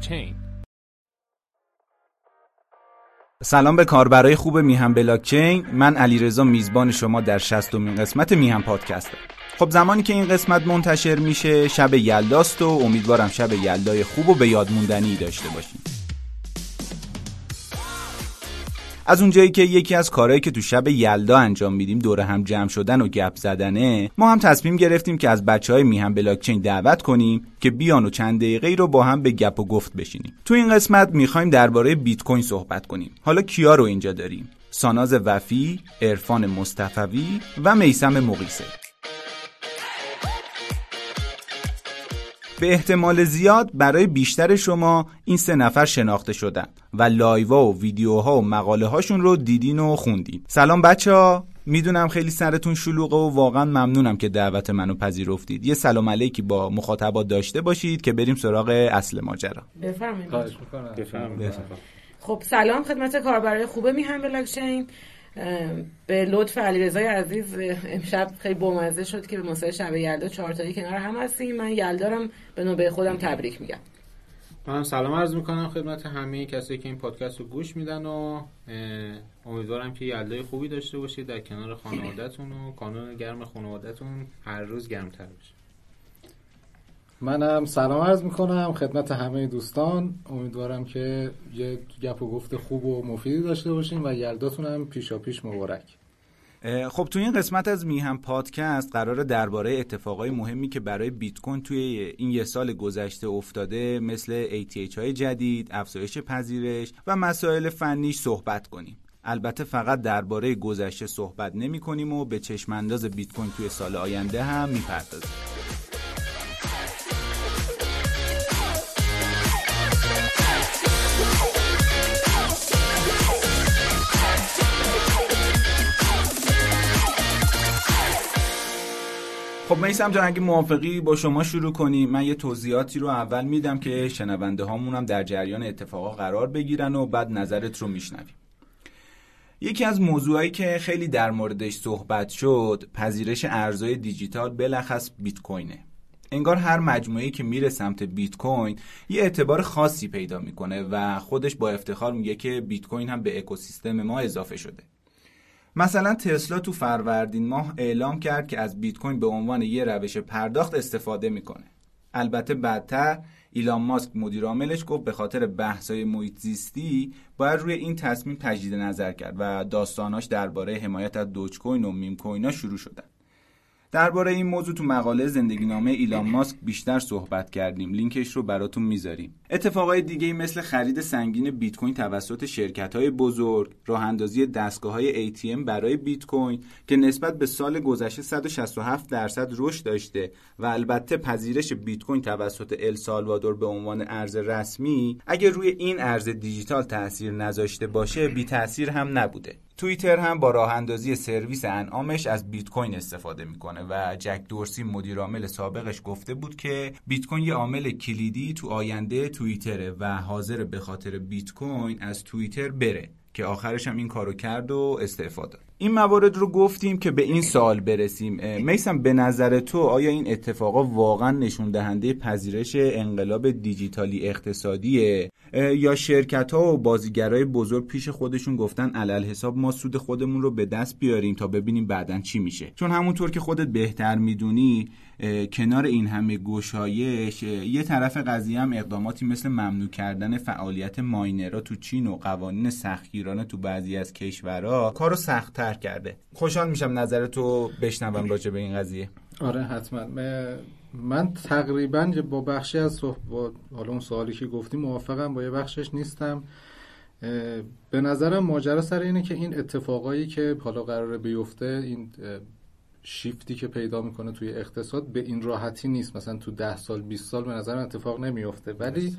blockchain. سلام به کاربرای خوب میهم بلاکچین. من علیرضا میزبان شما در 60مین قسمت میهم پادکستم. خب زمانی که این قسمت منتشر میشه شب یلداست و امیدوارم شب یلدای خوب و به یاد موندنی داشته باشیم. از اونجایی که یکی از کارهایی که تو شب یلدا انجام میدیم دوره هم جمع شدن و گپ زدنه، ما هم تصمیم گرفتیم که از بچهای میهم بلاکچین دعوت کنیم که بیان و چند دقیقه رو با هم به گپ و گفت بشینیم. تو این قسمت میخوایم درباره بیت کوین صحبت کنیم. حالا کیا رو اینجا داریم؟ ساناز وفی، عرفان مصطفوی و میثم مقیسه. به احتمال زیاد برای بیشتر شما این سه نفر شناخته شدن و لایوا و ویدیوها و مقاله هاشون رو دیدین و خوندین. سلام بچه‌ها، میدونم خیلی سرتون شلوغه و واقعا ممنونم که دعوت منو پذیرفتید. یه سلام علیکی با مخاطبات داشته باشید که بریم سراغ اصل ماجرا. بفرمایید. خب سلام خدمت کاربرای خوبه میهم بلاکچین. به لطف علیرضا عزیز امشب خیلی بامزه شد که به مسابقه شب یلدا 4 تایی کنار هم هستیم. من یلدارم، به نوبه خودم تبریک میگم. منم سلام عرض میکنم خدمت همه کسایی که این پادکست رو گوش میدن و امیدوارم که یلدای خوبی داشته باشید در کنار خانواده‌تون و کانون گرم خانواده‌تون هر روز گرمتر بشه. منم سلام عرض میکنم خدمت همه دوستان، امیدوارم که یه گپ و گفت خوب و مفیدی داشته باشیم و یلداتون هم پیشاپیش مبارک. خب تو این قسمت از میهم پادکست قراره درباره اتفاقای مهمی که برای بیت کوین توی این یه سال گذشته افتاده، مثل ATH های جدید، افزایش پذیرش و مسائل فنیش صحبت کنیم. البته فقط درباره گذشته صحبت نمی‌کنیم و به چشم انداز بیت کوین توی سال آینده هم می‌پردازیم. خب میثم جان اگه موافقی با شما شروع کنی، من یه توضیحاتی رو اول میدم که شنونده هامون هم در جریان اتفاقا قرار بگیرن و بعد نظرت رو میشنویم. یکی از موضوعایی که خیلی در موردش صحبت شد پذیرش ارزهای دیجیتال بلخص بیت کوینه. انگار هر مجموعه‌ای که میره سمت بیت کوین یه اعتبار خاصی پیدا میکنه و خودش با افتخار میگه که بیت کوین هم به اکوسیستم ما اضافه شده. مثلا تسلا تو فروردین ماه اعلام کرد که از بیت کوین به عنوان یه روش پرداخت استفاده میکنه. البته بعدتر ایلان ماسک مدیر عاملش گفت به خاطر بحث‌های محیط زیستی باید روی این تصمیم تجدید نظر کرد و داستاناش درباره حمایت از دوج کوین و میم کوینا شروع شدن. درباره این موضوع تو مقاله زندگی نامه ایلان ماسک بیشتر صحبت کردیم، لینکش رو براتون میذاریم. اتفاقای دیگه مثل خرید سنگین بیت کوین توسط شرکت‌های بزرگ، راه اندازی دستگاه‌های ATM برای بیت کوین که نسبت به سال گذشته 167% رشد داشته و البته پذیرش بیت کوین توسط ال سالوادور به عنوان ارز رسمی، اگه روی این ارز دیجیتال تأثیر نذاشته باشه بی‌تأثیر هم نبوده. تویتر هم با راه اندازی سرویس انعامش از بیت کوین استفاده میکنه و جک دورسی مدیر عامل سابقش گفته بود که بیت کوین یه عامل کلیدی تو آینده توییتره و حاضر به خاطر بیت کوین از توییتر بره، که آخرش هم این کارو کرد و استعفا داد. این موارد رو گفتیم که به این سوال برسیم. میثم به نظر تو آیا این اتفاقا واقعا نشون دهنده پذیرش انقلاب دیجیتالی اقتصادیه یا شرکت‌ها و بازیگرای بزرگ پیش خودشون گفتن علل حساب ما سود خودمون رو به دست بیاریم تا ببینیم بعداً چی میشه؟ چون همونطور که خودت بهتر میدونی کنار این همه گشایش یه طرف قضیه هم اقداماتی مثل ممنوع کردن فعالیت ماینرها تو چین و قوانین سختگیرانه تو بعضی از کشورها کارو سخت کرده. خوشحال میشم نظرتو بشنوم راجع به این قضیه. آره حتما. من تقریبا با بخشی از صحبت، حالا اون سوالی که گفتی موافقم، با یه بخشش نیستم. به نظرم ماجرا سر اینه که این اتفاقایی که حالا قراره بیفته، این شیفتی که پیدا میکنه توی اقتصاد به این راحتی نیست. مثلا تو 10 سال 20 سال به نظرم اتفاق نمیفته، ولی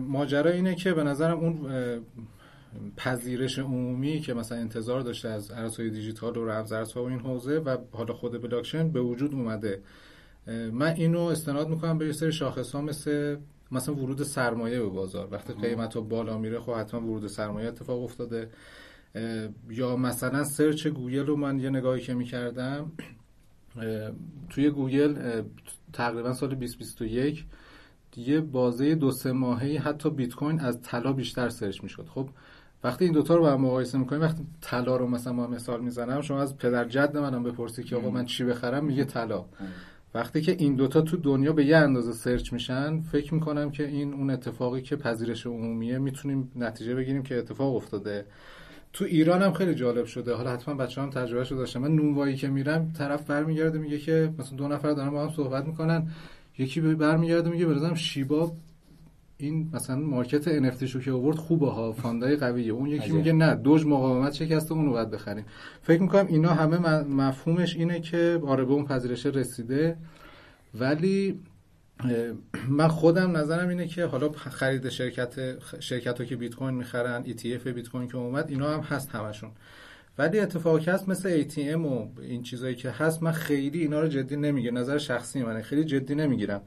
ماجرا اینه که به نظرم اون پذیرش عمومی که مثلا انتظار داشته از ارزهای دیجیتال و رمزارزها و این حوزه و حالا خود بلاکچین به وجود اومده. من اینو استناد میکنم به یه سری شاخص‌ها مثل مثلا ورود سرمایه به بازار. وقتی قیمت‌ها بالا میره خب حتما ورود سرمایه اتفاق افتاده. یا مثلا سرچ گوگل رو من یه نگاهی که میکردم توی گوگل تقریبا سال 2021 دیگه بازه 2-3 ماهه‌ای حتی بیت کوین از طلا بیشتر سرچ میشد. خب وقتی این دوتا رو با هم مقایسه میکنیم، وقتی طلا رو مثلا ما مثال میزنم، شما از پدر جد منم بپرسی که آقا من چی بخرم، میگه طلا. وقتی که این دوتا تو دنیا به یه اندازه سرچ میشن، فکر میکنم که این اون اتفاقی که پذیرش عمومیه، میتونیم نتیجه بگیریم که اتفاق افتاده. تو ایران هم خیلی جالب شده، حالا حتما بچه‌هام تجربه‌شو داشتن. من نونوایی که میرم، طرف برمیگرده میگه که مثلا دو نفر دارن با هم صحبت میکنن، یکی برمیگرده میگه برازم شیبا این مثلا مارکت NFT شو که آورد خوبه ها، فاندای قویه. اون یکی میگه نه، دوج مقاومت شکسته، اونو باید بخریم. فکر میکنم اینا همه مفهومش اینه که آره به اون پذیرش رسیده. ولی من خودم نظرم اینه که حالا خرید شرکت‌ها که بیت کوین میخرن، ETF بیت کوین که اومد، اینا هم هست همشون. ولی اتفاقی که هست مثل ATM و این چیزایی که هست، من خیلی اینا رو جدی نمیگیرم. نظر شخصی منه، خیلی جدی نمیگیرم.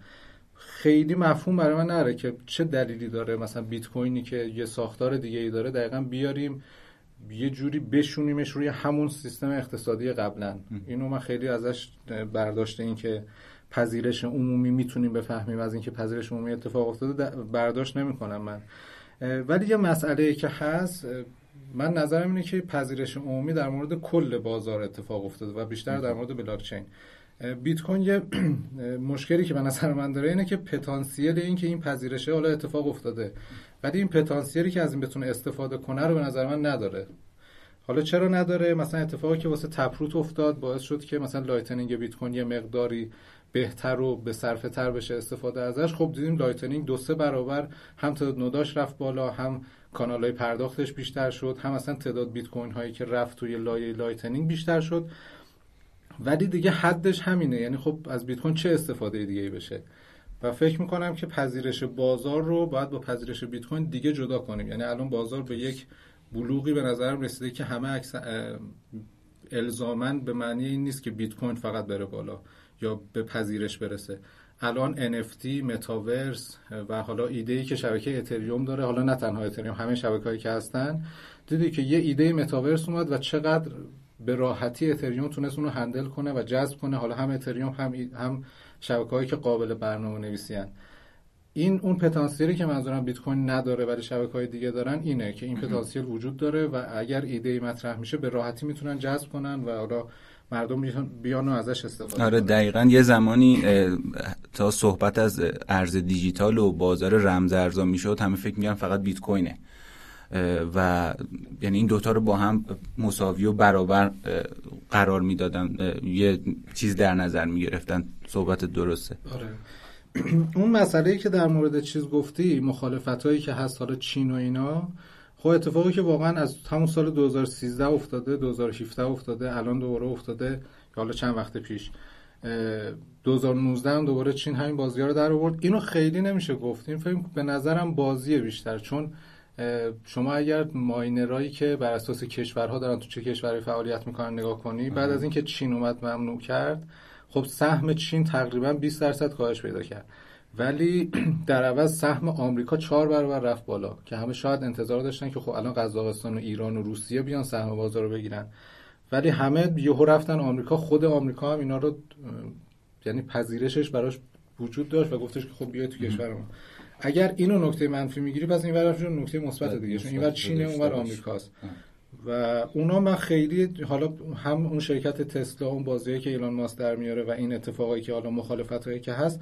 خیلی مفهوم برای من نره که چه دلیلی داره مثلا بیت کوینی که یه ساختار دیگه ای داره دقیقاً بیاریم یه جوری بشونیمش روی همون سیستم اقتصادی قبلا. اینو من خیلی ازش برداشته این که پذیرش عمومی میتونیم بفهمیم از اینکه پذیرش عمومی اتفاق افتاده برداشت نمیکنم من. ولی یه مسئله‌ای که هست، من نظرم اینه که پذیرش عمومی در مورد کل بازار اتفاق افتاده و بیشتر در مورد بلاکچین. بیت کوین یه مشکلی که به نظر من داره اینه که پتانسیل این که این پذیرشه حالا اتفاق افتاده، ولی این پتانسیلی که از این بتونه استفاده کنه رو به نظر من نداره. حالا چرا نداره؟ مثلا اتفاقی که واسه تپروت افتاد باعث شد که مثلا لایتنینگ بیت کوین یه مقداری بهتر و به صرفه تر بشه استفاده ازش. خب دیدیم لایتنینگ 2-3 برابر هم تعداد نوداش رفت بالا، هم کانال‌های پرداختش بیشتر شد، هم مثلا تعداد بیت کوین هایی که رفت توی لایه لایتنینگ بیشتر شد. ولی دیگه حدش همینه، یعنی خب از بیت کوین چه استفاده دیگه‌ای بشه؟ و فکر می‌کنم که پذیرش بازار رو باید با پذیرش بیت کوین دیگه جدا کنیم. یعنی الان بازار به یک بلوغی به نظرم رسیده که همه الزاماً به معنی این نیست که بیت کوین فقط بره بالا یا به پذیرش برسه. الان NFT، متاورس و حالا ایده‌ای که شبکه اتریوم داره، حالا نه تنها اتریوم، همه شبکه‌هایی که هستن، دیدی که یه ایده متاورس اومد و چقدر به راحتی اتریوم تونست اون رو هندل کنه و جذب کنه. حالا هم اتریوم هم شبکه‌هایی که قابل برنامه‌نویسی هستن. این اون پتانسیلی که منظورم بیت کوین نداره ولی شبکه‌های دیگه دارن اینه که این پتانسیل وجود داره و اگر ایده‌ای مطرح میشه به راحتی میتونن جذب کنن و حالا مردم بیان و ازش استفاده. آره دقیقاً. یه زمانی تا صحبت از ارز دیجیتال و بازار رمز ارزها میشد، همه فکر می‌کردن فقط بیت کوینه و یعنی این دوتا رو با هم مساوی و برابر قرار میدادن، یه چیز در نظر میگرفتن. صحبت درسته. آره. اون مسئله‌ای که در مورد چیز گفتی، مخالفتایی که هست حالا چین و اینا، خب اتفاقی که واقعا از همون سال 2013 افتاده، 2017 افتاده، الان دوباره افتاده، حالا چند وقت پیش 2019 هم دوباره چین همین بازی‌ها رو در آورد. اینو خیلی نمیشه گفت، این فکر به نظرم بازیه بیشتر، چون شما اگر ماینرایی که بر اساس کشورها دارن تو چه کشوری فعالیت میکنن نگاه کنی، بعد از اینکه چین اومد ممنوع کرد، خب سهم چین تقریبا 20% کاهش پیدا کرد، ولی در عوض سهم آمریکا 4 برابر رفت بالا که همه شاید انتظار داشتن که خب الان قزاقستان و ایران و روسیه بیان سهم بازار رو بگیرن، ولی همه یهو رفتن آمریکا. خود آمریکا هم اینا رو یعنی پذیرشش براش وجود داشت و گفتش که خب بیاید تو کشور ما. اگر اینو نکته منفی میگیری، پس این ورش نکته مثبت دیگه، چون این ور چینه اون ور آمریکاست و اونا. من خیلی حالا هم اون شرکت تسلا، اون بازیه که ایلان ماسک در میاره و این اتفاقایی که حالا مخالفتایی که هست،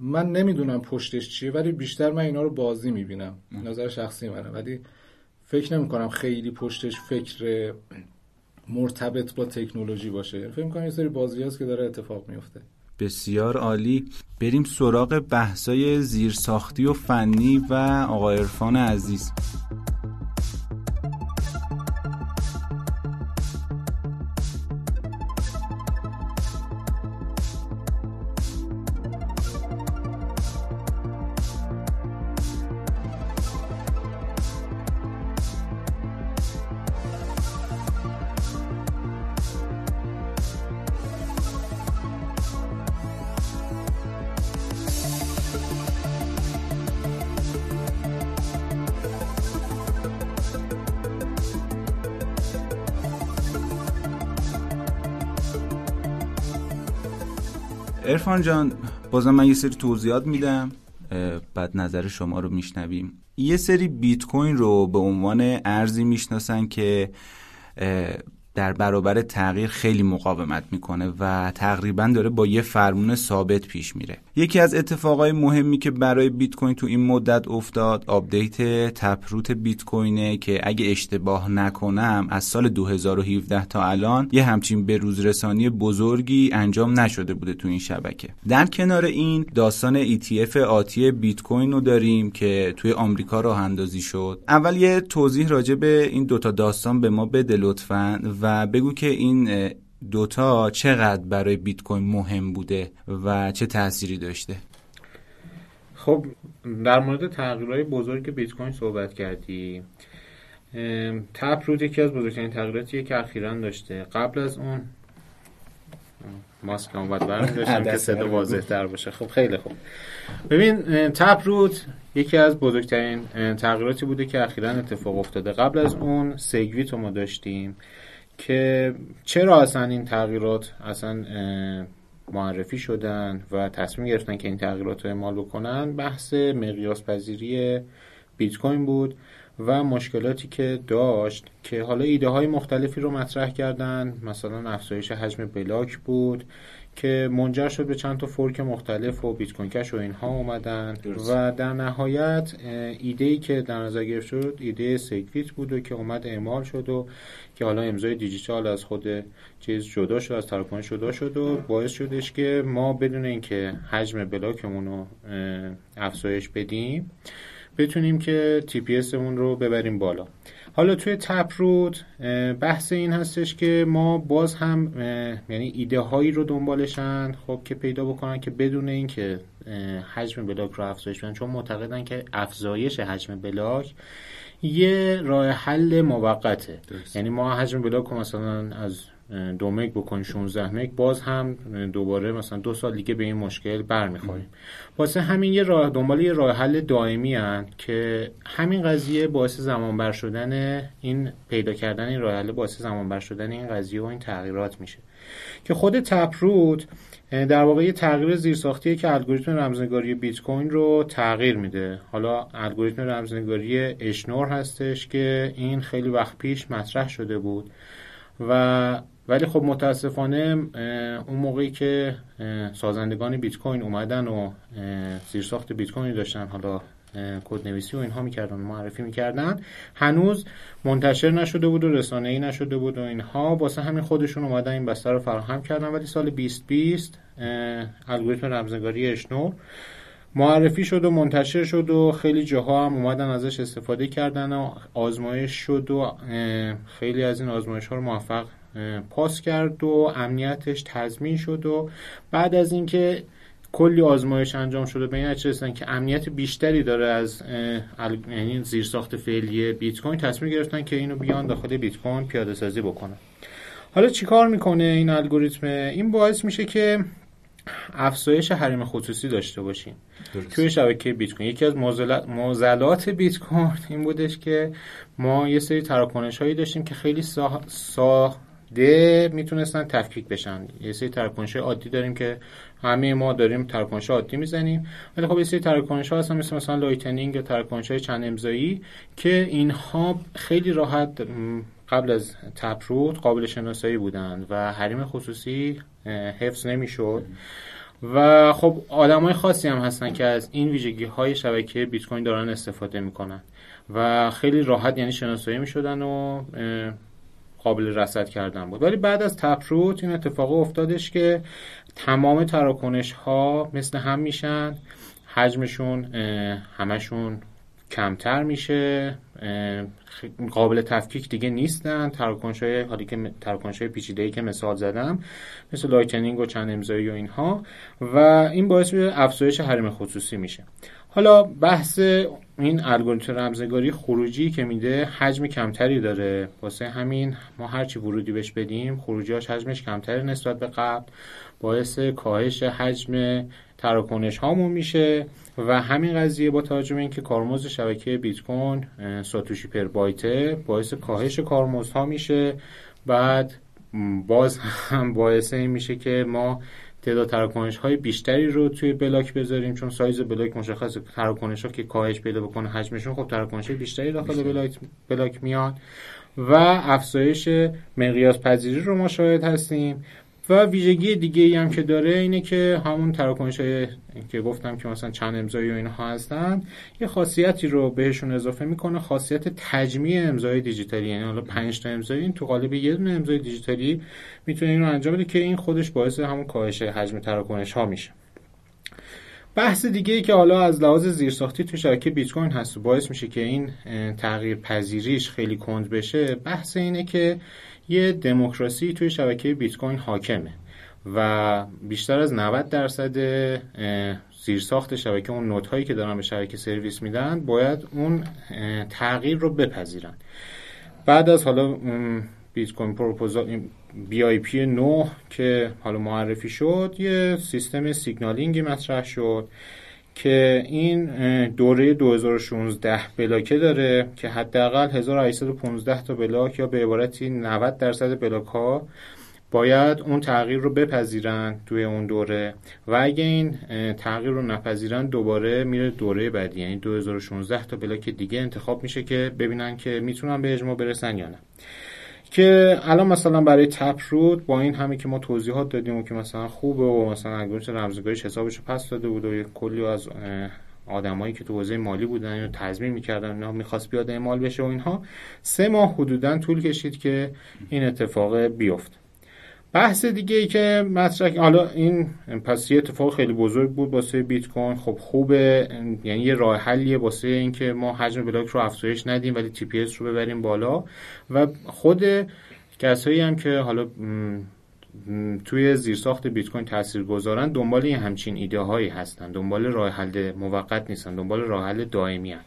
من نمیدونم پشتش چیه، ولی بیشتر من اینا رو بازی میبینم، نظر شخصی منه. ولی فکر نمی‌کنم خیلی پشتش فکر مرتبط با تکنولوژی باشه. فکر می‌کنم یه سری بازیاست که داره اتفاق میفته. بسیار عالی. بریم سراغ بحث‌های زیرساختی و فنی و آقای عرفان عزیز. عرفان جان، بازم من یه سری توضیحات میدم بعد نظر شما رو میشنویم. یه سری بیت کوین رو به عنوان ارزی میشناسن که در برابر تغییر خیلی مقاومت میکنه و تقریبا داره با یه فرمون ثابت پیش میره. یکی از اتفاقای مهمی که برای بیت کوین تو این مدت افتاد آپدیت تپروت بیت کوینه که اگه اشتباه نکنم از سال 2017 تا الان یه همچین بروز رسانی بزرگی انجام نشده بوده تو این شبکه. در کنار این داستان ETF آتی بیت کوین رو داریم که توی آمریکا راه اندازی شد. اول یه توضیح راجع به این دوتا داستان به ما بده لطفاً و بگو که این دوتا چقدر برای بیت کوین مهم بوده و چه تأثیری داشته. خب در مورد تغییرهای بزرگ بیت کوین صحبت کردی. تپروت یکی از بزرگترین تغییراتیه که اخیراً داشته. قبل از اون ماسک هم باید برمی‌داشتم که صدا واضح‌تر باشه. خب خیلی خوب. ببین تپروت یکی از بزرگترین تغییراتی بوده که اخیراً اتفاق افتاده. قبل از اون سگویت ما داشتیم که چرا اصلا این تغییرات اصلا معرفی شدن و تصمیم گرفتن که این تغییرات رو اعمال بکنن. بحث مقیاس پذیری بیت کوین بود و مشکلاتی که داشت که حالا ایده های مختلفی رو مطرح کردن. مثلا افزایش حجم بلاک بود که منجر شد به چند تا فورک مختلف و بیت کوین کش و اینها اومدن و در نهایت ایده‌ای که در نظر گرفت شد ایده سگویت بود و که اومد اعمال شد و که حالا امضای دیجیتال از خود چیز جدا شد، از تراکنش جدا شد و باعث شدش که ما بدون اینکه حجم بلاکمون رو افزایش بدیم بتونیم که تی پی اس مون رو ببریم بالا. حالا توی تپروت بحث این هستش که ما باز هم یعنی ایده هایی رو دنبالشن خب که پیدا بکنن که بدون این که حجم بلاک رو افزایش بدن، چون معتقدن که افزایش حجم بلاک یه راه حل موقته. یعنی ما حجم بلاک رو مثلا از 2 مگ بکنیم 16 مگ، باز هم دوباره مثلا 2 سال دیگه به این مشکل برمیخوریم. واسه همین یه راه دنبال یه راه حل دائمی ان که همین قضیه باعث زمان بر شدن این پیدا کردن این راه حل، باعث زمان بر شدن این قضیه و این تغییرات میشه که خود تپروت در واقع یه تغییر زیرساختیه که الگوریتم رمزنگاری بیت کوین رو تغییر میده. حالا الگوریتم رمزنگاری اشنور هستش که این خیلی وقت پیش مطرح شده بود و ولی خب متاسفانه اون موقعی که سازندگان بیت کوین اومدن و زیرساخت بیت کوین داشتن حالا کد نویسی و اینها میکردن، معرفی میکردن، هنوز منتشر نشده بود و رسانه‌ای نشده بود و اینها، واسه همین خودشون اومدن این بستر رو فراهم کردن. ولی سال 2020 الگوریتم رمزنگاری اشنور معرفی شد و منتشر شد و خیلی جاها هم اومدن ازش استفاده کردن و آزمایش شد و خیلی از این آزمایش ها رو موفق پاس کرد و امنیتش تضمین شد و بعد از اینکه کلی آزمایش انجام شده به این نتیجه رسیدن که امنیت بیشتری داره از یعنی زیرساخت فعلی بیت کوین، تصمیم گرفتن که اینو بیان داخل بیت کوین پیاده سازی بکنن. حالا چیکار میکنه این الگوریتم؟ این باعث میشه که افزایش حریم خصوصی داشته باشیم توی شبکه بیت کوین. یکی از معضلات بیت کوین این بودش که ما یه سری تراکنش هایی داشتیم که خیلی ساده میتونستن تفکیک بشن. یه سری تراکنش عادی داریم که همه ما داریم تراکنش عادی میزنیم، ولی خب یه سری تراکنش ها هستن مثلا لایتنینگ یا تراکنش های چند امضایی که اینها خیلی راحت قبل از تپروت قابل شناسایی بودن و حریم خصوصی حفظ نمیشد و خب آدمای خاصی هم هستن که از این ویژگی های شبکه بیت کوین دارن استفاده میکنن و خیلی راحت یعنی شناسایی میشدن و قابل رصد کردن بود. ولی بعد از تپروت این اتفاق افتادش که تمام تراکنش ها مثل هم میشن، حجمشون همشون کمتر میشه، قابل تفکیک دیگه نیستن. تراکنش‌های حالی که تراکنش‌های پیچیده‌ای که مثال زدم مثل لایتنینگ و چند امضایی و اینها و این باعث به افزایش حریم خصوصی میشه. حالا بحث این الگوریتم رمزنگاری خروجی که میده حجم کمتری داره، واسه همین ما هرچی ورودی بهش بدیم خروجیاش حجمش کمتری نسبت به قبل، باعث کاهش حجم تراکنش هامون میشه و همین قضیه با توجه به اینکه کارمزد شبکه بیت کوین ساتوشی پر بایته باعث کاهش کارمزدها میشه. بعد باز هم باعث این میشه که ما تعداد تراکنش‌های بیشتری رو توی بلاک بذاریم، چون سایز بلاک مشخصه. تراکنش‌ها که کاهش پیدا بکنه حجمشون، خب تراکنش‌های بیشتری داخل بلاک میاد و افزایش مقیاس پذیری رو ما شاهد هستیم. و ویژگی دیگه‌ای هم که داره اینه که همون تراکنش‌های که گفتم که مثلا چند امضایی و اینها هستن، یه خاصیتی رو بهشون اضافه میکنه، خاصیت تجمیع امضای دیجیتالی. یعنی حالا 5 تا امضا این تو قالب یه دونه امضای دیجیتالی میتونه اینو انجام بده که این خودش باعث همون کاهش حجم تراکنش‌ها میشه. بحث دیگه‌ای که حالا از لحاظ زیرساختی تو شبکه بیت کوین هست و باعث میشه که این تغییر پذیریش خیلی کند بشه، بحث اینه که یه دموکراسی توی شبکه بیت کوین حاکمه و بیشتر از 90% زیرساخت شبکه، اون نودهایی که دارن به شبکه سرویس میدن، باید اون تغییر رو بپذیرن. بعد از حالا بیت کوین پروپوزال BIP 9 که حالا معرفی شد، یه سیستم سیگنالینگی مطرح شد که این دوره 2016 بلاکه داره که حداقل 1815 تا بلاک، یا به عبارتی 90% بلاک ها باید اون تغییر رو بپذیرن توی اون دوره، و اگه این تغییر رو نپذیرن دوباره میره دوره بعدی، یعنی 2016 تا بلاک دیگه انتخاب میشه که ببینن که میتونن به اجماع برسن یا نه. که الان مثلا برای تپ رود با این همه که ما توضیحات دادیم و که مثلا خوبه و مثلا الگوریتم رمزنگاریش حسابشو پس داده بود و کلی از آدمایی که تو حوزه مالی بودن اینو تضمین می‌کردن، اینا می‌خواست بیاد اعمال بشه و اینها، 3 ماه حدوداً طول کشید که این اتفاق بیفته. بحث دیگه ای که مطرح، حالا این پس یه اتفاق خیلی بزرگ بود واسه بیت کوین، خب خوبه، یعنی یه راه حلیه واسه اینکه ما حجم بلاک رو افزایش ندیم ولی تی پی اس رو ببریم بالا. و خود کسایی هم که حالا توی زیرساخت بیت کوین تاثیرگذارن دنبال این همچین ایده هایی هستن، دنبال راه حل موقت نیستن، دنبال راه حل دائمی هستن.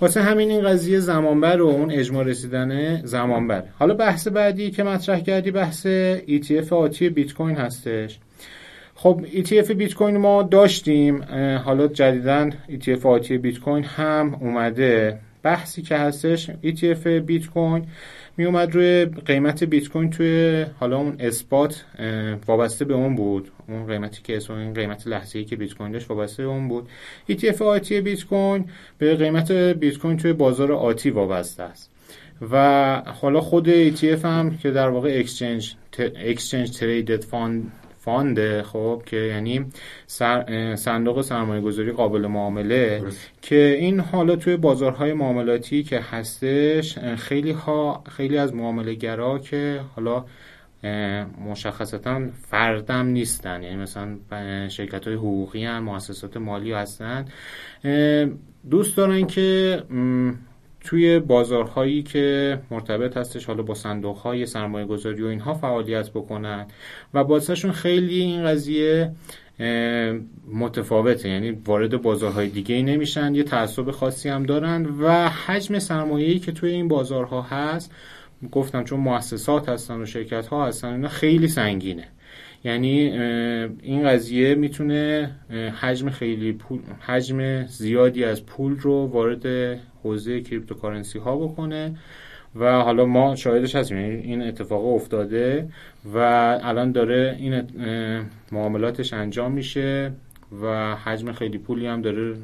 واسه همین این قضیه زمانبر و اون اجماع رسیدن زمانبر. حالا بحث بعدی که مطرح کردی بحث ETF آتی بیت کوین هستش. خب ETF بیت کوین ما داشتیم، حالا جدیداً ETF آتی بیت کوین هم اومده. بحثی که هستش ETF بیت کوین می اومد روی قیمت بیت کوین توی حالا اون اثبات وابسته به اون بود، اون قیمتی که اصلا این قیمت لحظه‌ای که بیت کوین داشت وابسته به اون بود. ETF آتی بیت کوین به قیمت بیت کوین توی بازار آتی وابسته است و حالا خود ETF هم که در واقع اکسچنج تریدد فاند، خب که یعنی صندوق سرمایه گذاری قابل معامله که این حالا توی بازارهای معاملاتی که هستش، خیلی از معامله گرا که حالا مشخصتا فردم نیستن، یعنی مثلا شرکت‌های حقوقی هم، مؤسسات مالی هستن، دوست دارن که توی بازارهایی که مرتبط هستش حالا با صندوق‌های سرمایه‌گذاری و اینها فعالیت بکنن و بازارشون خیلی این قضیه متفاوته، یعنی وارد بازارهای دیگه‌ای نمیشن، یه تعصب خاصی هم دارن و حجم سرمایه‌ای که توی این بازارها هست، گفتم چون مؤسسات هستن و شرکت‌ها هستن، اینا خیلی سنگینه، یعنی این قضیه میتونه حجم زیادی از پول رو وارد حوزه کریپتوکارنسی ها بکنه و حالا ما شاهدش هستیم، این اتفاق افتاده و الان داره این معاملاتش انجام میشه و حجم خیلی پولی هم داره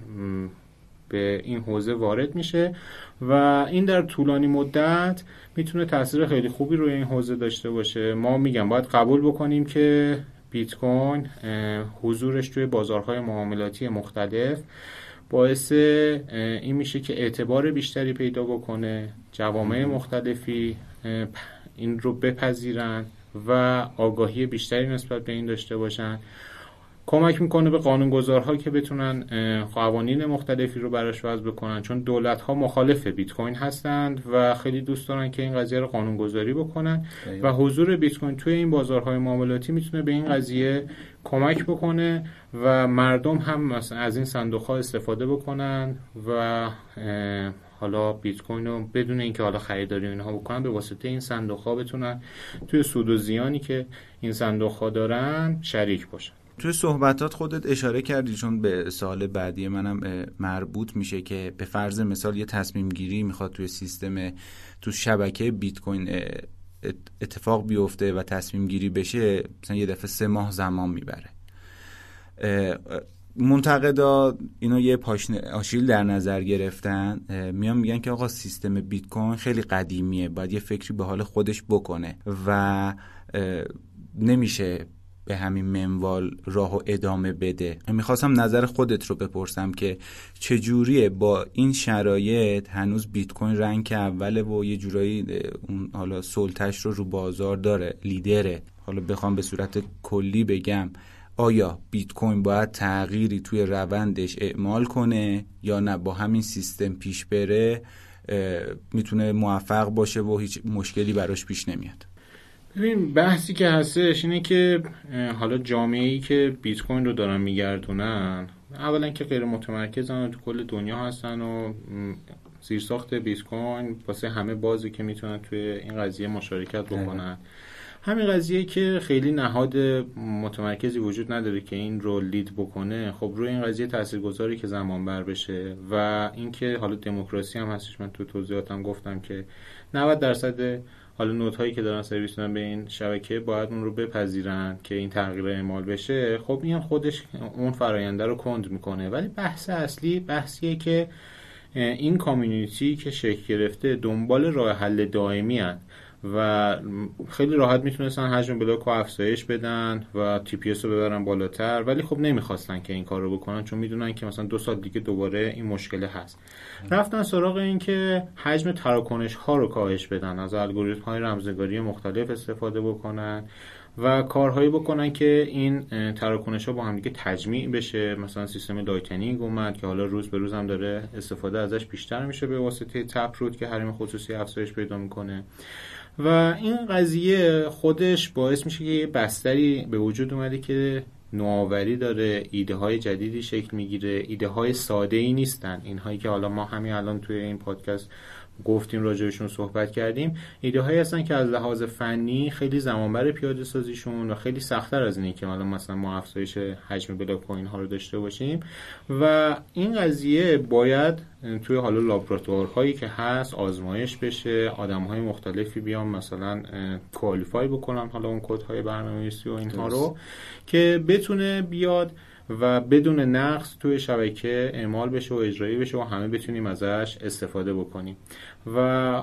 به این حوزه وارد میشه و این در طولانی مدت میتونه تاثیر خیلی خوبی روی این حوزه داشته باشه. ما میگم باید قبول بکنیم که بیت کوین حضورش توی بازارهای معاملاتی مختلف باعث این میشه که اعتبار بیشتری پیدا بکنه، جوامع مختلفی این رو بپذیرن و آگاهی بیشتری نسبت به این داشته باشن، کمک میکنه به قانونگذارها که بتونن قوانین مختلفی رو براش وضع بکنن، چون دولت‌ها مخالف بیت کوین هستند و خیلی دوست دارن که این قضیه رو قانونگذاری بکنن و حضور بیت کوین توی این بازارهای معاملاتی میتونه به این قضیه کمک بکنه و مردم هم از این صندوق‌ها استفاده بکنن و حالا بیت کوین رو بدون اینکه حالا خریداری اینها بکنن، به واسطه این صندوق‌ها بتونن توی سود و زیانی که این صندوق‌ها دارن شریک باشن. توی صحبتات خودت اشاره کردی، چون به سوال بعدی منم مربوط میشه، که به فرض مثال یه تصمیم گیری میخواد توی سیستم، تو شبکه بیت کوین اتفاق بیفته و تصمیم گیری بشه، مثلا یه دفعه 3 ماه زمان میبره. منتقدا اینو یه پاشنه آشیل در نظر گرفتن، میان میگن که آقا سیستم بیت کوین خیلی قدیمیه، باید یه فکری به حال خودش بکنه و نمیشه به همین منوال راهو ادامه بده. میخواستم نظر خودت رو بپرسم که چجوریه با این شرایط هنوز بیت کوین رنگ اوله و یه جورایی اون حالا سلطه‌اش رو بازار داره، لیدره. حالا بخوام به صورت کلی بگم، آیا بیت کوین باید تغییری توی روندش اعمال کنه یا نه با همین سیستم پیش بره میتونه موفق باشه و هیچ مشکلی براش پیش نمیاد؟ ببین بحثی که هستش اینه که حالا جامعه‌ای که بیت کوین رو دارن میگردونن، اولا که غیر متمرکزن و تو کل دنیا هستن و زیرساخت بیت کوین واسه همه بازی که میتونن توی این قضیه مشارکت بکنن. همین قضیه که خیلی نهاد متمرکزی وجود نداره که این رو لید بکنه، خب روی این قضیه تاثیرگذاری که زمان بر بشه و اینکه حالا دموکراسی هم هستش. من تو توضیحاتم گفتم که 90% حالا نودهایی که دارن سرویس میدن به این شبکه باید اون رو بپذیرن که این تغییر اعمال بشه. خب این خودش اون فرآیند رو کند میکنه، ولی بحث اصلی بحثیه که این کامیونیتی که شکل گرفته دنبال راه حل دائمی هست و خیلی راحت میتونستن حجم بلاک رو افزایش بدن و تی پی اس رو ببرن بالاتر، ولی خب نمیخواستن که این کار رو بکنن چون میدونن که مثلا 2 سال دیگه دوباره این مشکل هست. رفتن سراغ این که حجم تراکنش ها رو کاهش بدن، از الگوریتم های رمزنگاری مختلف استفاده بکنن و کارهایی بکنن که این تراکنش‌ها با هم دیگه تجمیع بشه. مثلا سیستم لایتنینگ اومد که حالا روز به روز هم داره استفاده ازش بیشتر میشه به واسطه تپروت که حریم خصوصی افزایش پیدا میکنه و این قضیه خودش باعث میشه که یه بستری به وجود اومده که نوآوری داره، ایده های جدیدی شکل میگیره، ایده های ساده ای نیستن. این هایی که حالا ما همین الان توی این پادکست گفتیم راجعشون صحبت کردیم، ایده هایی هستن که از لحاظ فنی خیلی زمان بر پیاده سازیشون و خیلی سخت‌تر از اینه که مثلا ما افزایش حجم بلاک کوین ها رو داشته باشیم و این قضیه باید توی حالا لابراتوارهایی که هست آزمایش بشه، آدم‌های مختلفی بیان مثلا کوالیفای بکنن حالا اون کدهای برنامه‌نویسی و اینها رو که بتونه بیاد و بدون نقص توی شبکه اعمال بشه و اجرایی بشه و همه بتونیم ازش استفاده بکنیم. و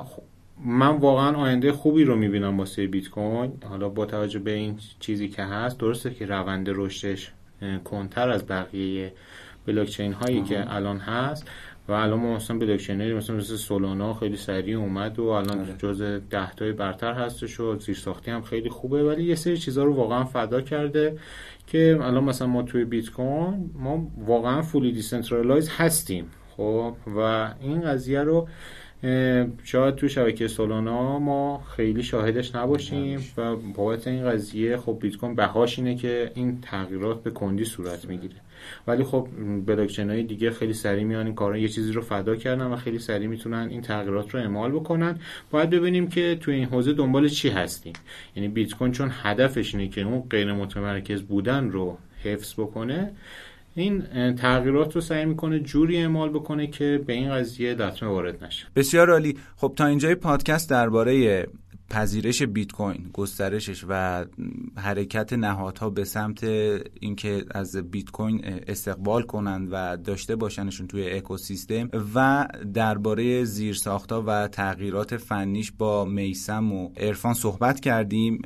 من واقعا آینده خوبی رو میبینم واسه بیت کوین، حالا با توجه به این چیزی که هست. درسته که روند رشدش کنتر از بقیه بلاکچین هایی که الان هست و الان ما مثلا بلاکچین هایی مثلا مثل سولانا خیلی سریع اومد و الان جزو 10 تای برتر هستش و زیرساختی هم خیلی خوبه، ولی یه سری چیزا رو واقعا فدا کرده که الان مثلا ما توی بیت کوین ما واقعا فولی دیسنترالایز هستیم. خب و این قضیه رو شاید تو شبکه سولانا ما خیلی شاهدش نباشیم و بابت این قضیه خب بیت کوین بهاش اینه که این تغییرات به کندی صورت میگیره، ولی خب بلاکچین‌های دیگه خیلی سریع میان این کارا یه چیزی رو فدا کردن و خیلی سریع میتونن این تغییرات رو اعمال بکنن. باید ببینیم که تو این حوزه دنبال چی هستیم. یعنی بیت کوین چون هدفش اینه که اون غیر متمرکز بودن رو حفظ بکنه، این تغییرات رو سعی میکنه جوری اعمال بکنه که به این قضیه لطمه وارد نشه. بسیار عالی. خب تا اینجای پادکست درباره پذیرش بیت کوین، گسترشش و حرکت نهادها به سمت اینکه از بیت کوین استقبال کنند و داشته باشنشون توی اکوسیستم و درباره زیرساخت‌ها و تغییرات فنیش با میثم و عرفان صحبت کردیم.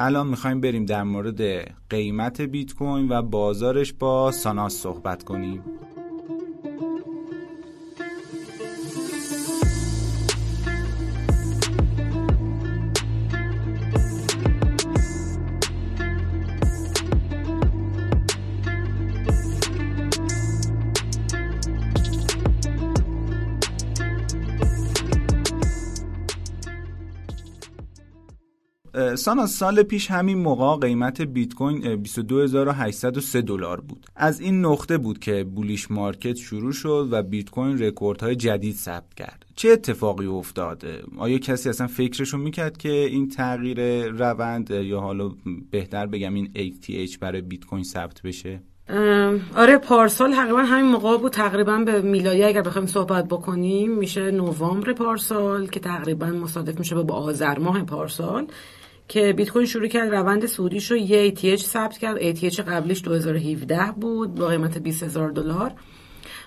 الان میخوایم بریم در مورد قیمت بیت کوین و بازارش با ساناز صحبت کنیم. ساناز، سال پیش همین موقع قیمت بیت کوین $22,803 بود. از این نقطه بود که بولیش مارکت شروع شد و بیت کوین رکوردهای جدید ثبت کرد. چه اتفاقی افتاد؟ آیا کسی اصلا فکرشو میکرد که این تغییر روند یا حالا بهتر بگم این ATH برای بیت کوین ثبت بشه؟ آره، پارسال تقریبا همین موقع بود، تقریبا به میلادی اگر بخوایم صحبت بکنیم میشه نوامبر پارسال که تقریبا مصادف میشه با آذر ماه پارسال که بیت کوین شروع کرد روند صعودیش رو یه ETH ثبت کرد. ETH قبلیش 2017 بود با قیمت $20,000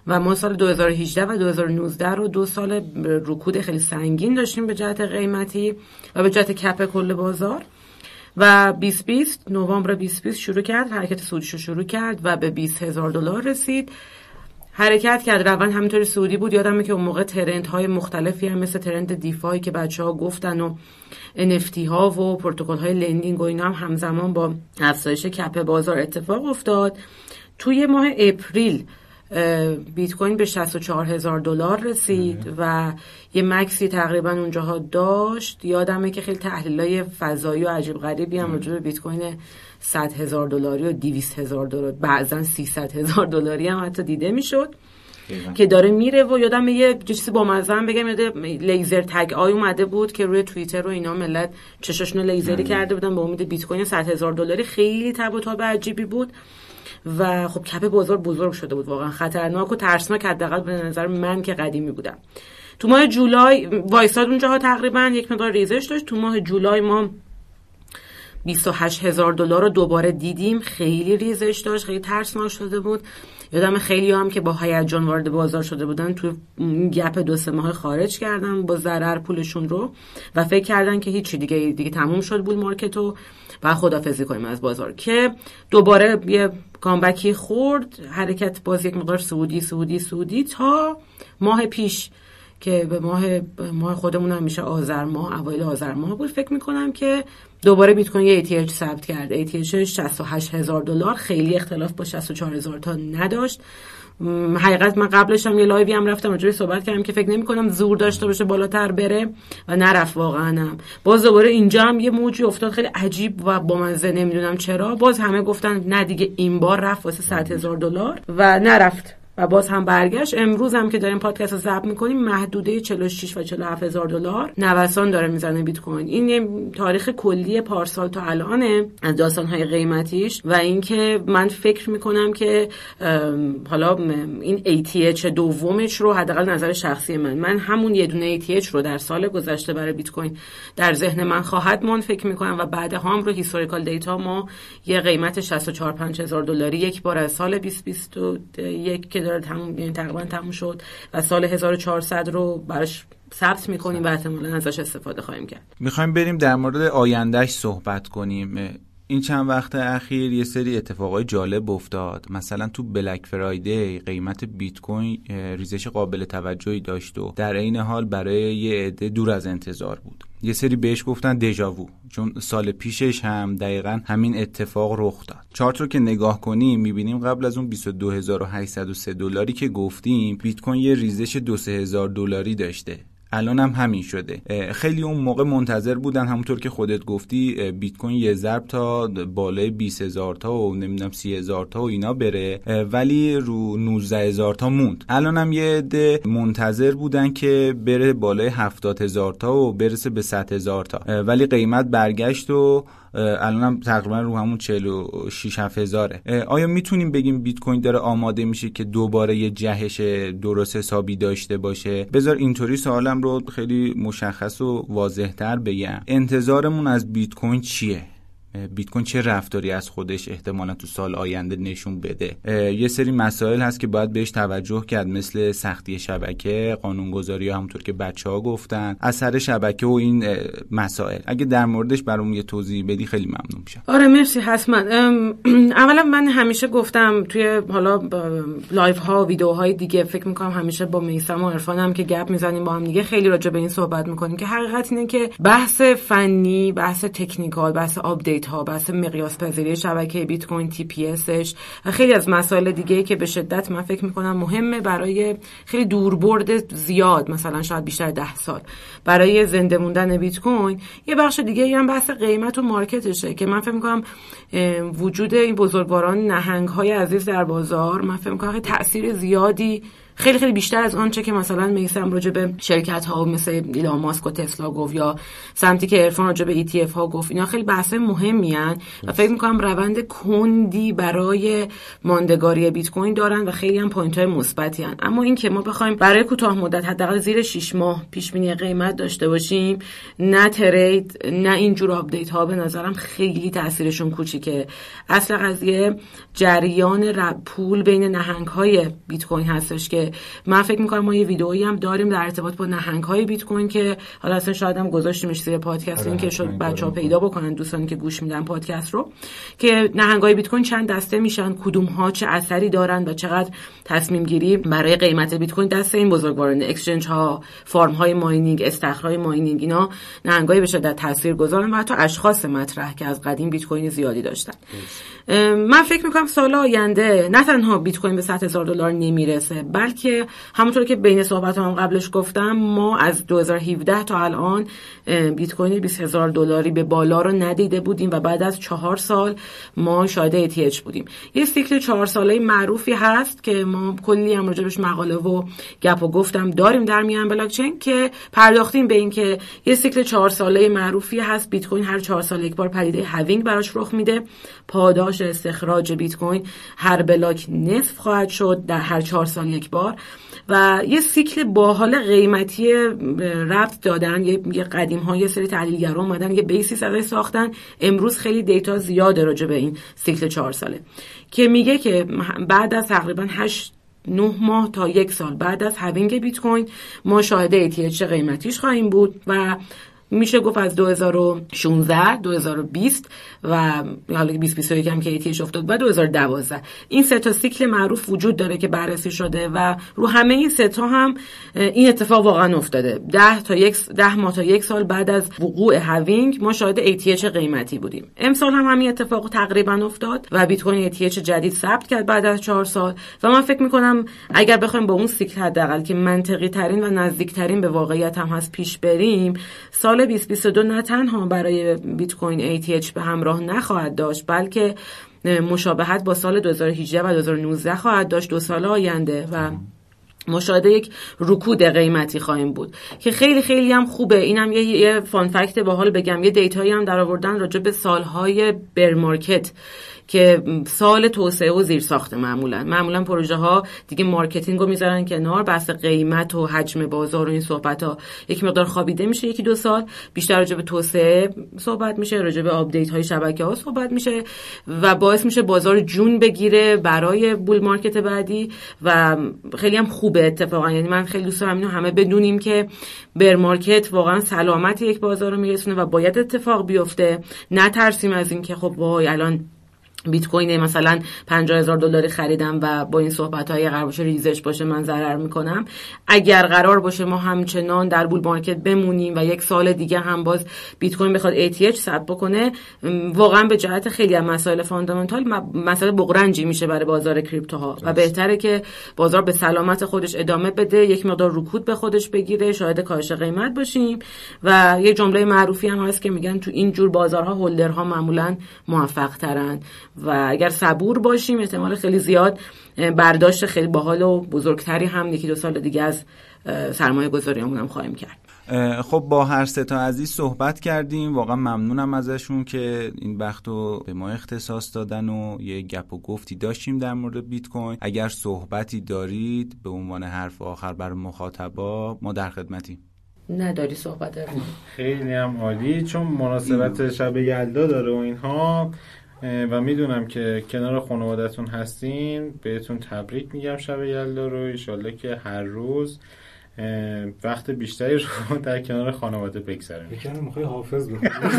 و ما سال 2018 و 2019 رو دو سال رکود خیلی سنگین داشتیم به جهت قیمتی و به جهت کپ کل بازار. و 2020 نوامبر 2020 شروع کرد حرکت صعودیشو شروع کرد و به $20,000 رسید. حرکت کرد روند همینطوری صعودی بود. یادمه که اون موقع ترندهای مختلفی هم مثل ترند دیفای که بچه‌ها گفتن و NFT ها و پروتکل‌های لندینگ و اینا هم همزمان با افزایش کپ بازار اتفاق افتاد. توی ماه اپریل بیت کوین به $64,000 رسید و یه مکسی تقریبا اونجاها داشت. یادمه که خیلی تحلیلای فضایی و عجیب غریبی هم راجع به بیت کوین $100,000 و $200,000 بعضن $300,000 هم حتی دیده میشد که داره میره. و یادمه یه چیزی با مزن بگم، یاد لیزر تگ آی اومده بود که روی توییتر و اینا ملت چشاشون لیزری کرده بودن به امید بیت کوین $100,000. خیلی تب و تاب عجیبی بود و خب کپ بازار بزرگ شده بود، واقعا خطرناک و ترسناک حداقل به نظر من که قدیمی بودم. تو ماه جولای وایساد اونجاها تقریبا یک مقدار ریزش داشت. تو ماه جولای ما $28,000 رو دوباره دیدیم، خیلی ریزش داشت، خیلی ترسناک شده بود. یادم خیلی هم که با هیجان وارد بازار شده بودن تو گپ دو سه ماه خارج کردن با ضرر پولشون رو و فکر کردن که هیچی دیگه تموم شد بول مارکت رو و خدافظی کنیم از بازار، که دوباره یه کامبکی خورد. حرکت باز یک مقدار سعودی تا ماه پیش که به ماه خودمون هم میشه آذر ماه، اوایل آذر ماه بود فکر میکنم، که دوباره بیت کوین یه ETH ثبت کرد. ETH $68,000، خیلی اختلاف با $64,000 تا نداشت. حقیقت من قبلش هم یه لایوی هم رفتم راجعش صحبت کردم که فکر نمی‌کنم زور داشته باشه بالاتر بره و نرفت واقعا. هم باز دوباره اینجا هم یه موجی افتاد خیلی عجیب و بامزه، نمیدونم چرا باز همه گفتن نه دیگه این بار رفت واسه $100,000 و نرفت و باز هم برگشت. امروز هم که داریم پادکست رو ضبط می‌کنیم محدوده $46,000 و $47,000 نوسان داره میزنه بیت کوین. این یه تاریخ کلی پارسال تا الانه از داستان‌های قیمتیش و اینکه من فکر می‌کنم که حالا این ETH دومش رو، حداقل نظر شخصی من همون یه دونه ETH رو در سال گذشته برای بیت کوین در ذهن من خواهد مون فکر می‌کنم و بعد هم رو هیستوریکال دیتا ما یه قیمت $64,000-$65,000 یک بار از سال 2021 یعنی تقریبا تموم شد و سال 1400 رو براش ثبت میکنیم و احتمالاً ازش استفاده خواهیم کرد. میخوایم بریم در مورد آیندهش صحبت کنیم. این چند وقت اخیر یه سری اتفاقای جالب افتاد، مثلا تو بلک فرایدی قیمت بیت کوین ریزش قابل توجهی داشت و در عین حال برای یه عده دور از انتظار بود. یه سری بهش گفتن دژاوو چون سال پیشش هم دقیقاً همین اتفاق رخ داد. چارت رو که نگاه کنیم می‌بینیم قبل از اون $22,803 که گفتیم بیت کوین یه ریزش $2,000 داشته، الان هم همین شده. خیلی اون موقع منتظر بودن همونطور که خودت گفتی بیت کوین یه ضرب تا بالای 20,000 تا و نمیدونم 30,000 تا و اینا بره، ولی رو 19,000 تا موند. الان هم یه عده منتظر بودن که بره بالای 70,000 تا و برسه به 100,000 تا، ولی قیمت برگشت و الان هم تقریبا رو همون 46,000-47,000. آیا میتونیم بگیم بیت کوین داره آماده میشه که دوباره یه جهش درست حسابی داشته باشه؟ بذار اینطوری سوالم رو خیلی مشخص و واضح‌تر بگم. انتظارمون از بیت کوین چیه؟ بیت کوین چه رفتاری از خودش احتمالاً تو سال آینده نشون بده؟ یه سری مسائل هست که باید بهش توجه کرد، مثل سختی شبکه، قانونگذاری‌ها همونطور که بچه‌ها گفتن، اثر شبکه و این مسائل. اگه در موردش برام یه توضیح بدی خیلی ممنون میشم. آره مرسی حتما. اولا من همیشه گفتم توی حالا لایو‌ها و ویدیوهای دیگه، فکر می‌کنم همیشه با میثم و عرفانم که گپ می‌زنیم با هم دیگه خیلی راجع به این صحبت می‌کنیم که حقیقت اینه که بحث فنی، بحث تکنیکال، بحث آپدیت ها، بحث مقیاس پذیری شبکه بیت کوین، تی پی اسش و خیلی از مسائل دیگه که به شدت من فکر میکنم مهمه برای خیلی دوربرد زیاد، مثلا شاید بیشتر 10 سال برای زنده موندن بیت کوین. یه بخش دیگه هم بحث قیمت و مارکتشه که من فکر میکنم وجود این بزرگواران نهنگ های عزیز در بازار، من فکر میکنم تأثیر زیادی خیلی خیلی بیشتر از آنچه که مثلا میثم راجع به شرکت ها مثل ایلان ماسک و تسلا گفت یا سمتی که عرفان راجع به ETF ها گفت، اینا خیلی بحث مهمی ان و فکر می‌کنم روند کندی برای ماندگاری بیت کوین دارن و خیلی هم پوینت‌های مثبتی ان. اما این که ما بخوایم برای کوتاه مدت حداقل زیر 6 ماه پیش بینی قیمت داشته باشیم، نه ترید نه اینجور آپدیت ها، به نظرم خیلی تاثیرشون کوچیکه. اصل قضیه جریان پول بین نهنگ های بیت کوین هستش که من فکر می‌کنم ما یه ویدئویی هم داریم در ارتباط با نهنگ های بیت کوین که حالا اصلا شاید هم گذاشتیمش زیر پادکست، این که شد بچه‌ها پیدا بکنن دوستانی که گوش میدن پادکست رو، که نهنگ های بیت کوین چند دسته میشن، کدوم ها چه اثری دارن و چقدر تصمیم گیری برای قیمت بیت کوین دست این بزرگواران اکسچنج ها، فارم های ماینینگ، استخرهای ماینینگ، اینا نهنگ های به شدت تاثیرگذارن و حتی اشخاص مطرح که از قدیم بیت کوین زیادی داشتن. من فکر می‌کنم سال آینده نه تنها بیت کوین به 100 هزار دلار نمیرسه، بلکه همونطور که بین صحبتام قبلش گفتم ما از 2017 تا الان بیت کوین 20,000 دلاری به بالا رو ندیده بودیم و بعد از 4 سال ما شاهد ETH بودیم. یه سیکل 4 ساله‌ای معروفی هست که ما کلی هم راجع بهش مقاله و گپ و گفتم داریم در میهم بلاکچین که پرداختیم به این که یه سیکل 4 ساله‌ای معروفی هست، بیت کوین هر 4 سال یک بار پدیده هاوینگ براش رخ میده، پاداش استخراج بیت کوین هر بلاک نصف خواهد شد در هر 4 سال یک بار و یه سیکل باحال قیمتی ربط دادن. یه قدیم ها یه سری تحلیلگرا اومدن یه بیسیس ازش ساختن، امروز خیلی دیتا زیاده راجع به این سیکل 4 ساله که میگه که بعد از تقریبا 8-9 ماه تا یک سال بعد از هاوینگ بیت کوین ما شاهد ETH قیمتیش خواهیم بود و میشه گفت از 2016 2020 و حالا 2021 هم که ETH افتاد بعد 2012 این سه تا سیکل معروف وجود داره که بررسی شده و رو همه این سه تا هم این اتفاق واقعا افتاده. 10 ماه تا یک سال بعد از وقوع هاوینگ ما شاهد ETH قیمتی بودیم. امسال هم همین اتفاق تقریبا افتاد و بیت کوین ETH جدید ثبت کرد بعد از 4 سال و من فکر می‌کنم اگر بخوایم با اون سیکل حداقل که منطقی ترین و نزدیک ترین به واقعیت هم هست پیش بریم، سال 2022 نه تنها برای بیت کوین ETH به همراه نخواهد داشت بلکه مشابهت با سال 2018 و 2019 خواهد داشت، 2 سال آینده، و مشاهده یک رکود قیمتی خواهیم بود که خیلی خیلی هم خوبه. اینم یه فان فکت باحال بگم، یه دیتایی هم در آوردن راجع به سالهای بر مارکت که سال توسعه و زیرساخت معمولا پروژه ها دیگه مارکتینگ رو میذارن کنار، بحث قیمت و حجم بازار و این صحبت ها یک مقدار خوابیده میشه، 1-2 سال بیشتر راجع به توسعه صحبت میشه، راجع به آپدیت های شبکه ها صحبت میشه و باعث میشه بازار جون بگیره برای بول مارکت بعدی و خیلی هم خوبه اتفاقا. یعنی من خیلی دوست دارم اینو همه بدونیم که بر مارکت واقعا سلامت یک بازار رو میرسونه و باید اتفاق بیفته. نترسیم از اینکه خب وای الان بیت کوین مثلا 50,000 دلاری خریدم و با این صحبت‌های قرار باشه ریزش باشه من ضرر میکنم. اگر قرار باشه ما همچنان در بول مارکت بمونیم و 1 سال دیگه هم باز بیت کوین بخواد ETH ثبت بکنه، واقعا به جهت خیلی از مسائل فاندامنتال مسئله بغرنجی میشه برای بازار کریپتوها و بهتره که بازار به سلامت خودش ادامه بده، یک مقدار رکود به خودش بگیره، شاهد کاهش قیمت باشیم. و یه جمله معروفی هم هست که میگن تو این جور بازارها هولدرها معمولا موفق‌ترن و اگر صبور باشیم احتمال خیلی زیاد برداشت خیلی باحال و بزرگتری هم 1-2 سال دیگه از سرمایه گذاریامون هم خواهیم کرد. خب با هر سه تا عزیز صحبت کردیم، واقعا ممنونم ازشون که این وقت رو به ما اختصاص دادن و یه گپ و گفتی داشتیم در مورد بیت کوین. اگر صحبتی دارید به عنوان حرف آخر برای مخاطبا، ما در خدمتیم. نداری صحبت دارم. خیلی هم عالی، چون مناسبت شب یلدا داره و اینها و میدونم که کنار خانوادتون هستین، بهتون تبریک میگم شب یلدا رو. انشالله که هر روز وقت بیشتری رو در کنار خانواده بگذرونید. یکم میخوای حافظ بخونی؟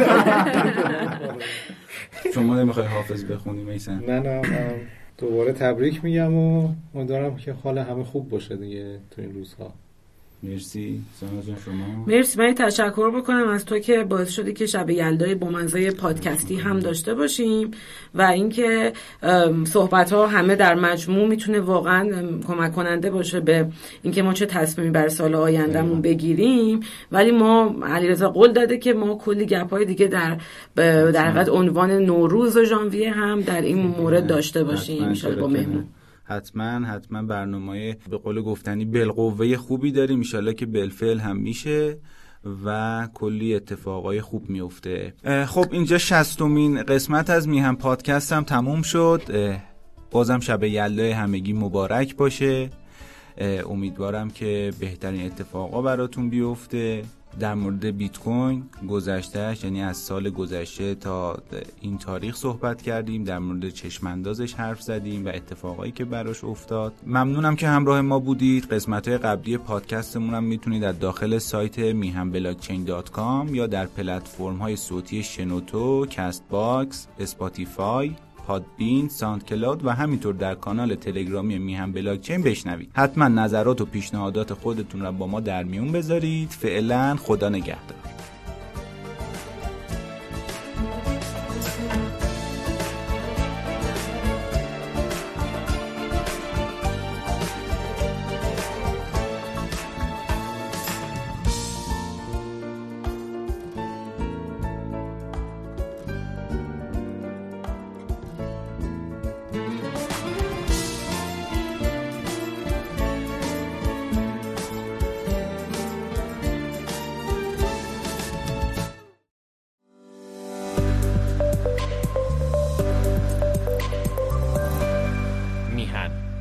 شما نمیخوای حافظ بخونی میثم؟ نه دوباره تبریک میگم و امیدوارم که حال همه خوب باشه دیگه تو این روزها. مرسی ساناز جان. شما مرسی. من تشکر بکنم از تو که باعث شدی که شب یلدای بامزه پادکستی هم داشته باشیم و اینکه صحبت‌ها همه در مجموع میتونه واقعا کمک کننده باشه به اینکه ما چه تصمیمی برای سال آیندهمون بگیریم. ولی ما علیرضا قول داده که ما کلی گپ‌های دیگه در واقع عنوان نوروز و ژانویه هم در این مورد داشته باشیم ان شاءالله با مهمون. حتما برنامه‌ای به قول گفتنی بالقوه خوبی داریم، ان شاءالله که بالفعل هم میشه و کلی اتفاقای خوب میفته. خب اینجا 60مین قسمت از میهم پادکست هم تموم شد. بازم شب یلدای همگی مبارک باشه. امیدوارم که بهترین اتفاقا براتون بیفته. در مورد بیت کوین گذشتهش، یعنی از سال گذشته تا این تاریخ صحبت کردیم، در مورد چشماندازش حرف زدیم و اتفاقایی که براش افتاد. ممنونم که همراه ما بودید. قسمت‌های قبلی پادکستمون هم میتونید از داخل سایت mihanblockchain.com یا در پلتفرم‌های صوتی شنوتو، کست باکس، اسپاتیفای، پادبین، ساوند کلاود و همینطور در کانال تلگرامی میهم بلاکچین بشنوید. حتما نظرات و پیشنهادات خودتون را با ما در میون بذارید. فعلا خدا نگهدار.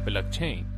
Blockchain.